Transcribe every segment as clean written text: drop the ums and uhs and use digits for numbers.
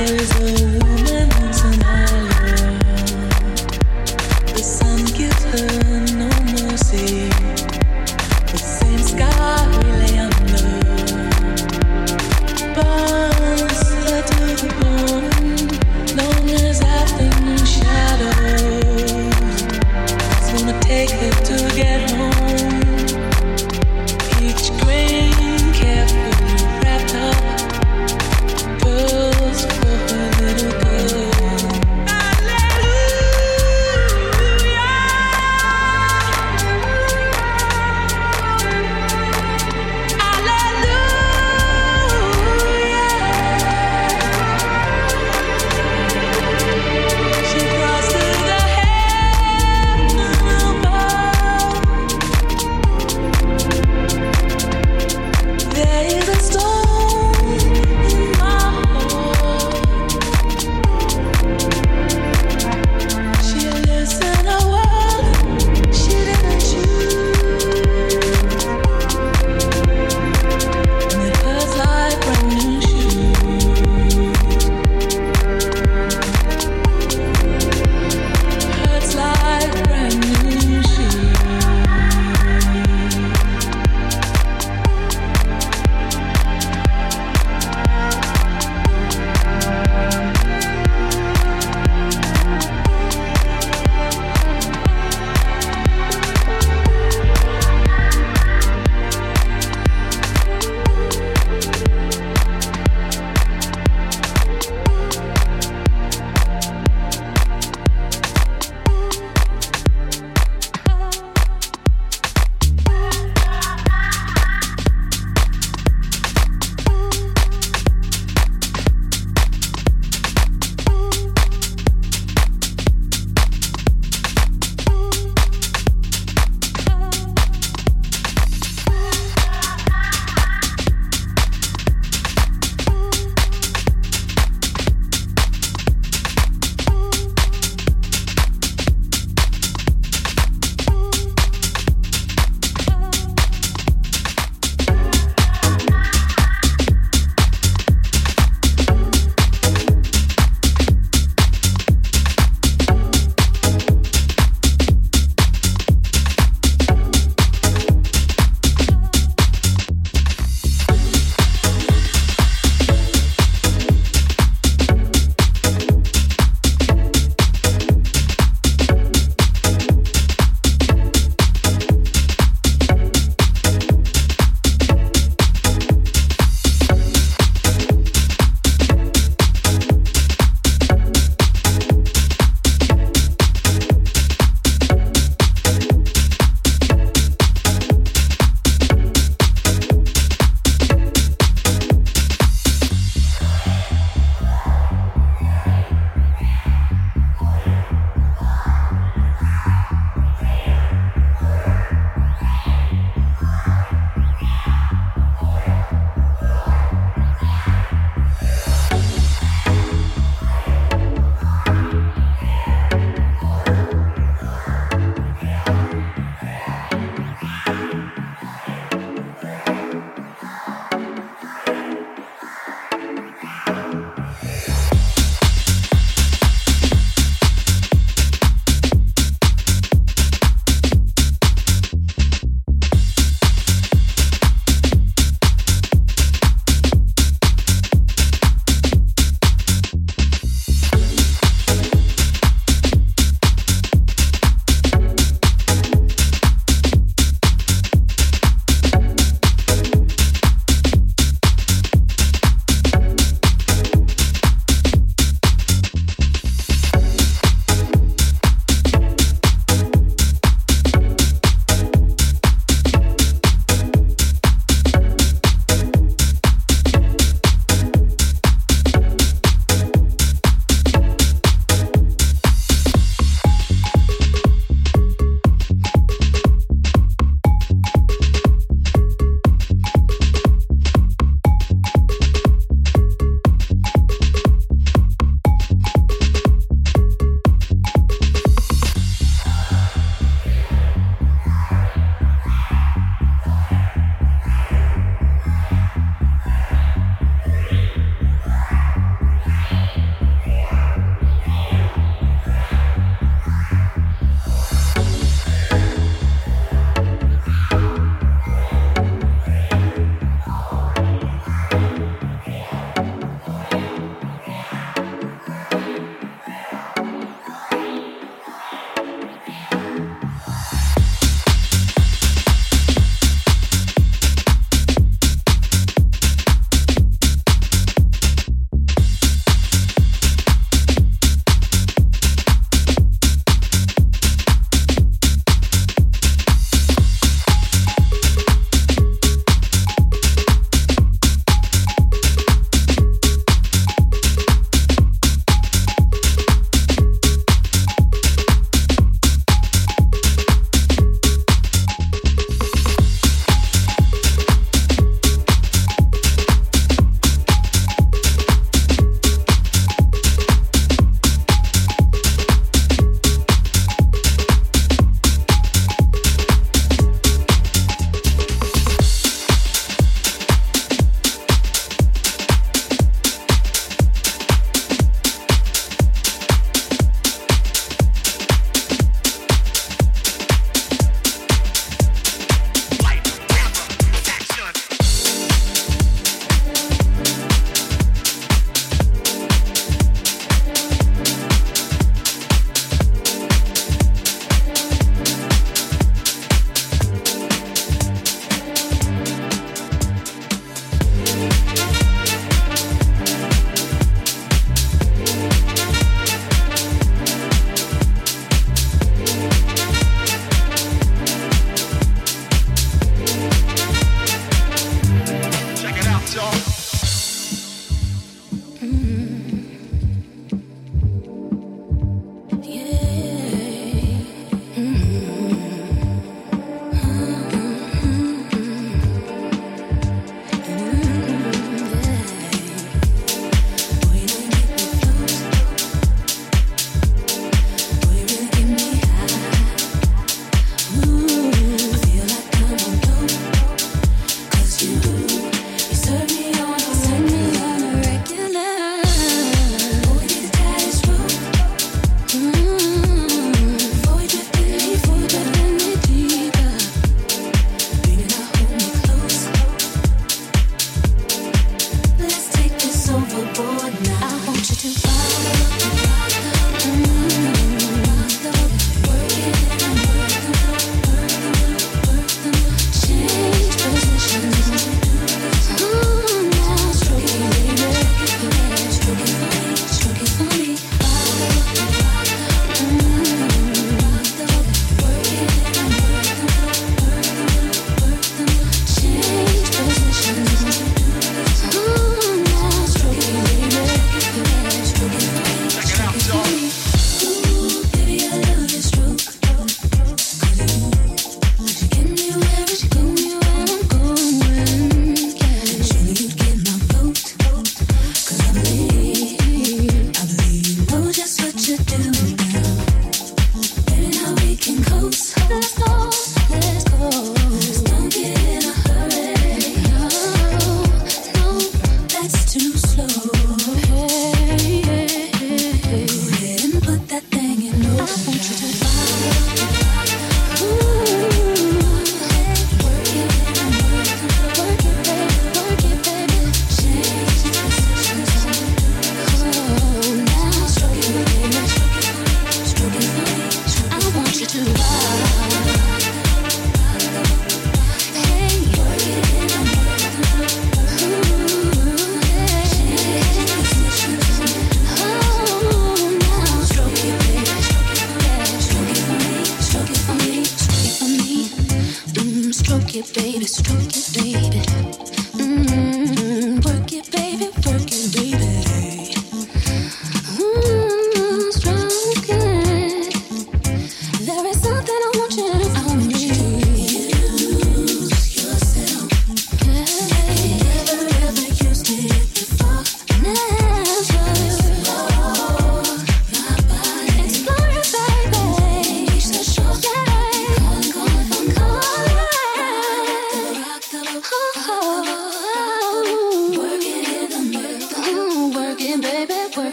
Carefully wrapped up, pearls for her little girl.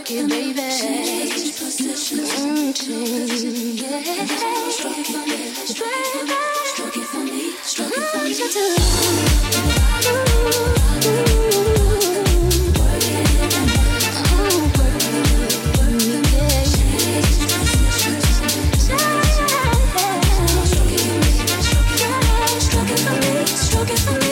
it, baby. Change positions. Stroke it for me. Stroke it for me. Stroke it for me. Work it, oh, work it, work it, yeah. Change positions. Stroke it for me. Stroke it for me. Stroke it for me.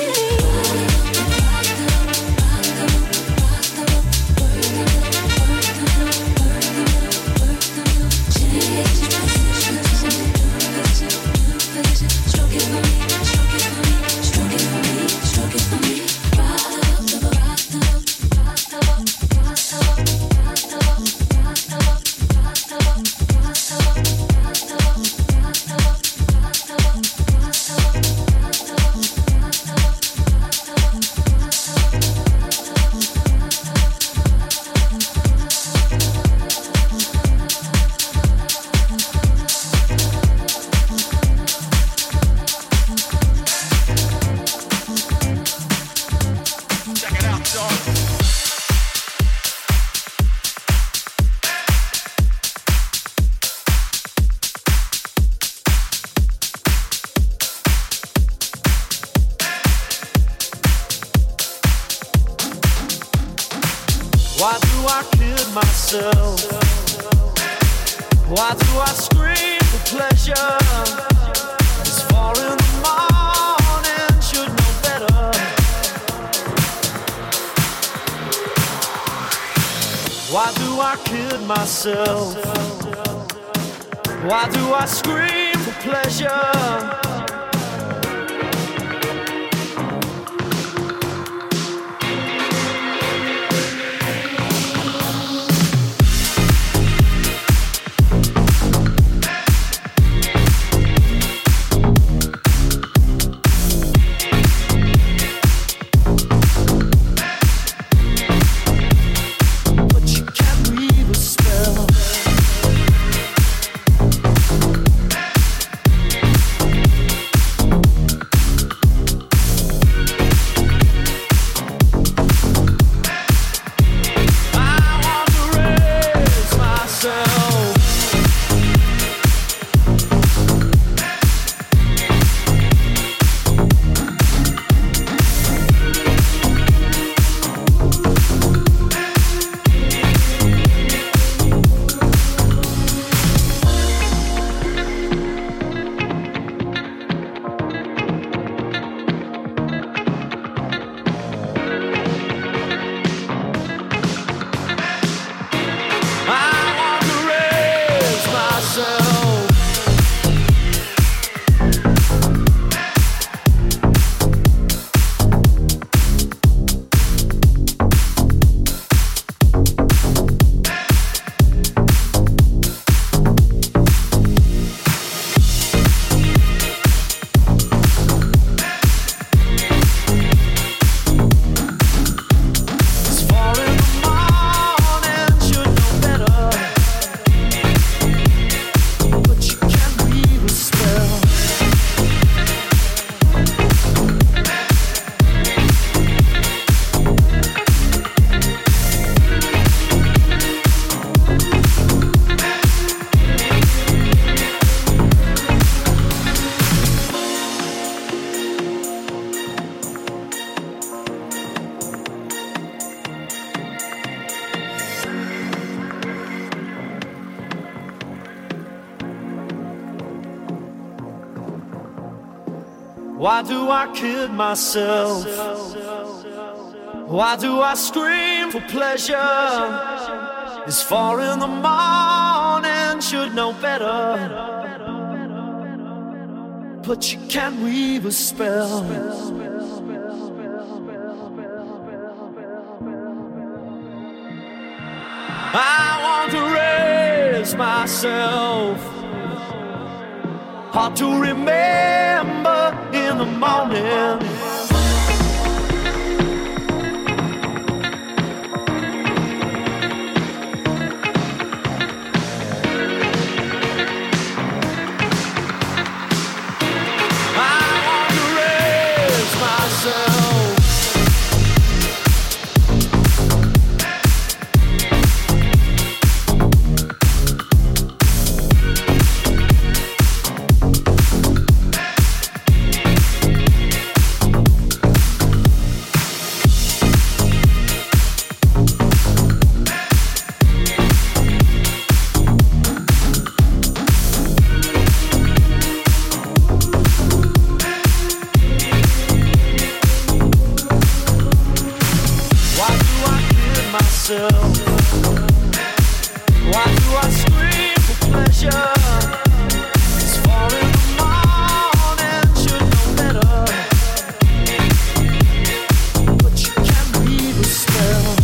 Why do I scream for pleasure? But you can't read the spell. Why do I kid myself? Why do I scream for pleasure? It's 4 a.m, should know better. But you can't weave a spell. I want to raise myself. Hard to remember in the morning. I want to raise myself. myself. Why do I scream for pleasure? It's 4 in the morning, you know better, but you can't leave the spell.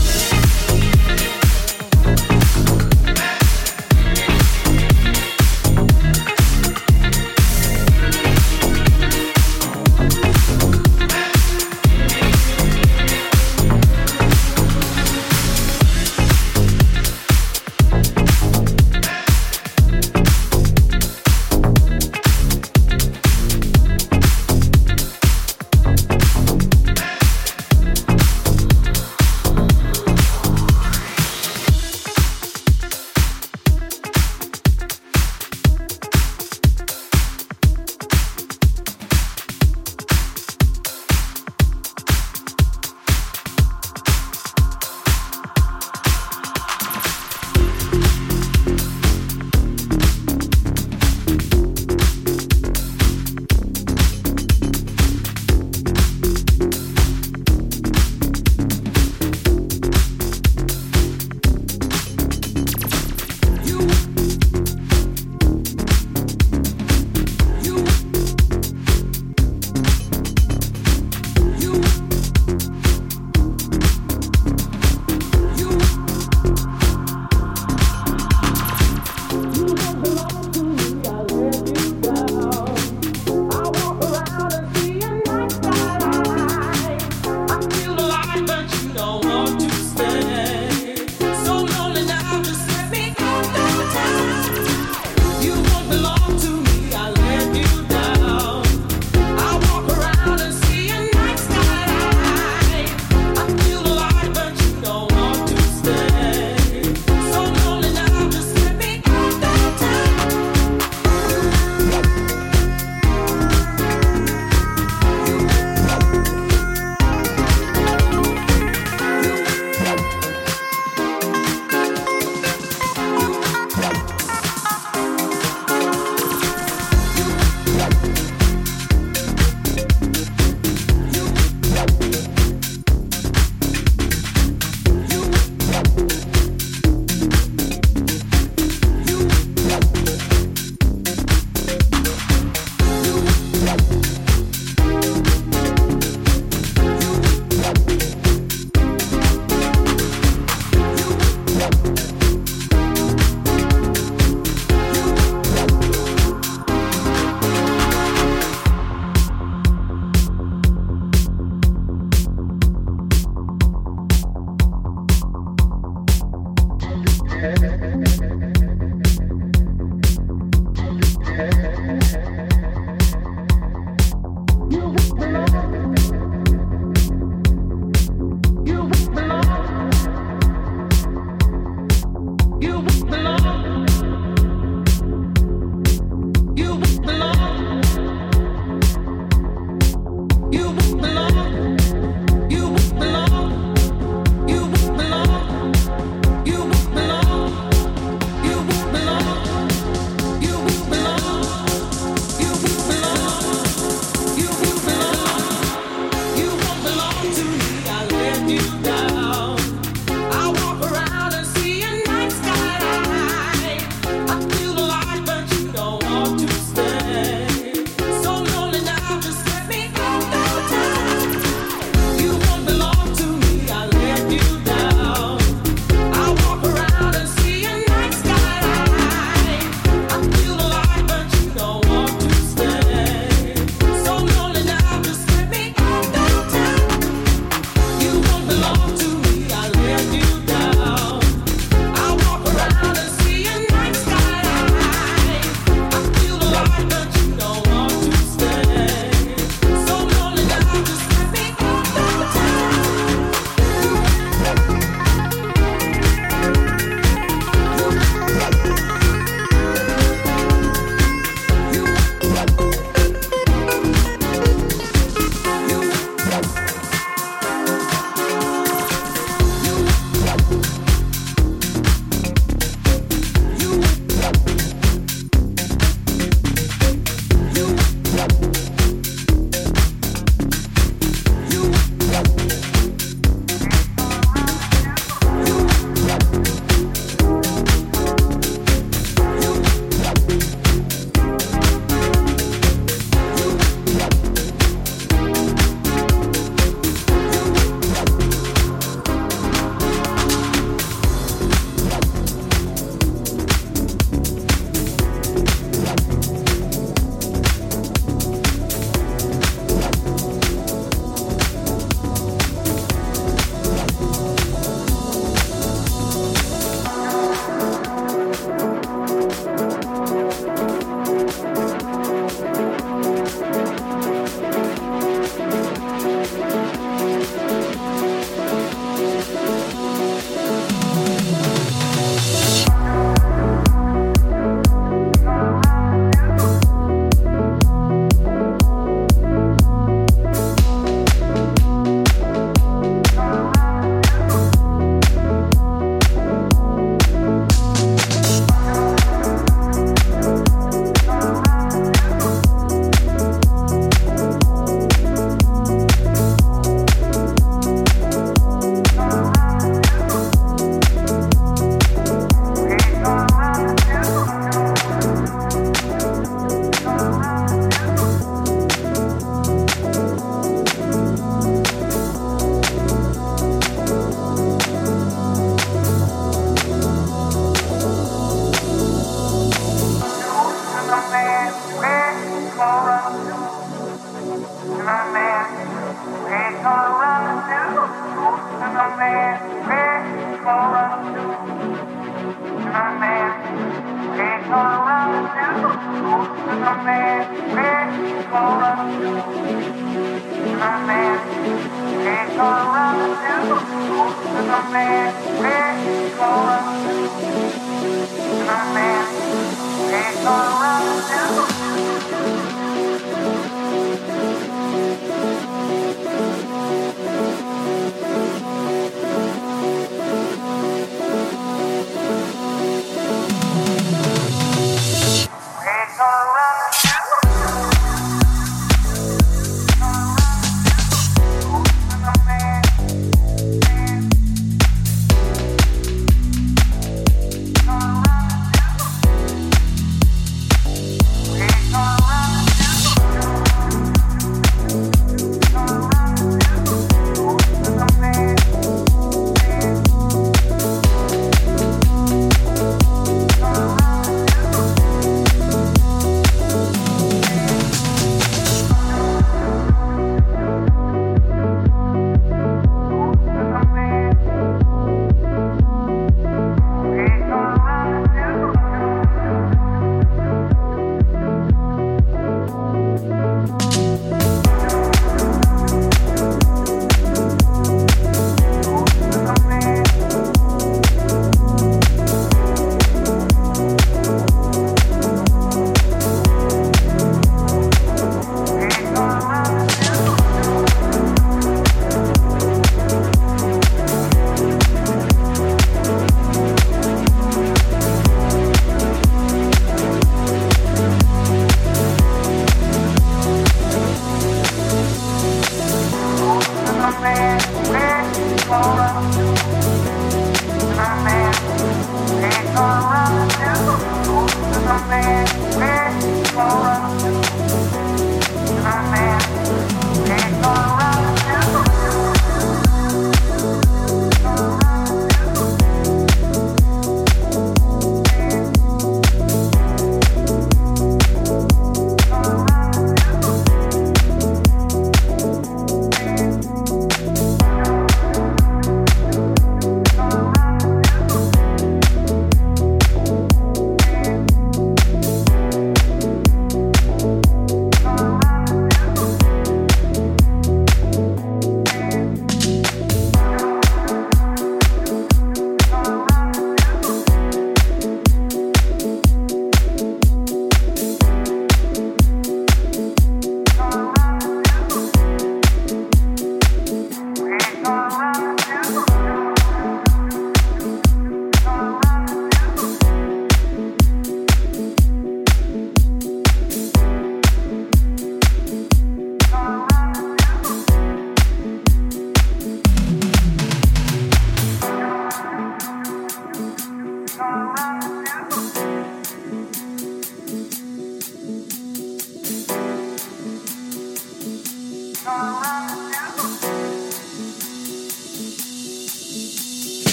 My man, ain't gonna run you.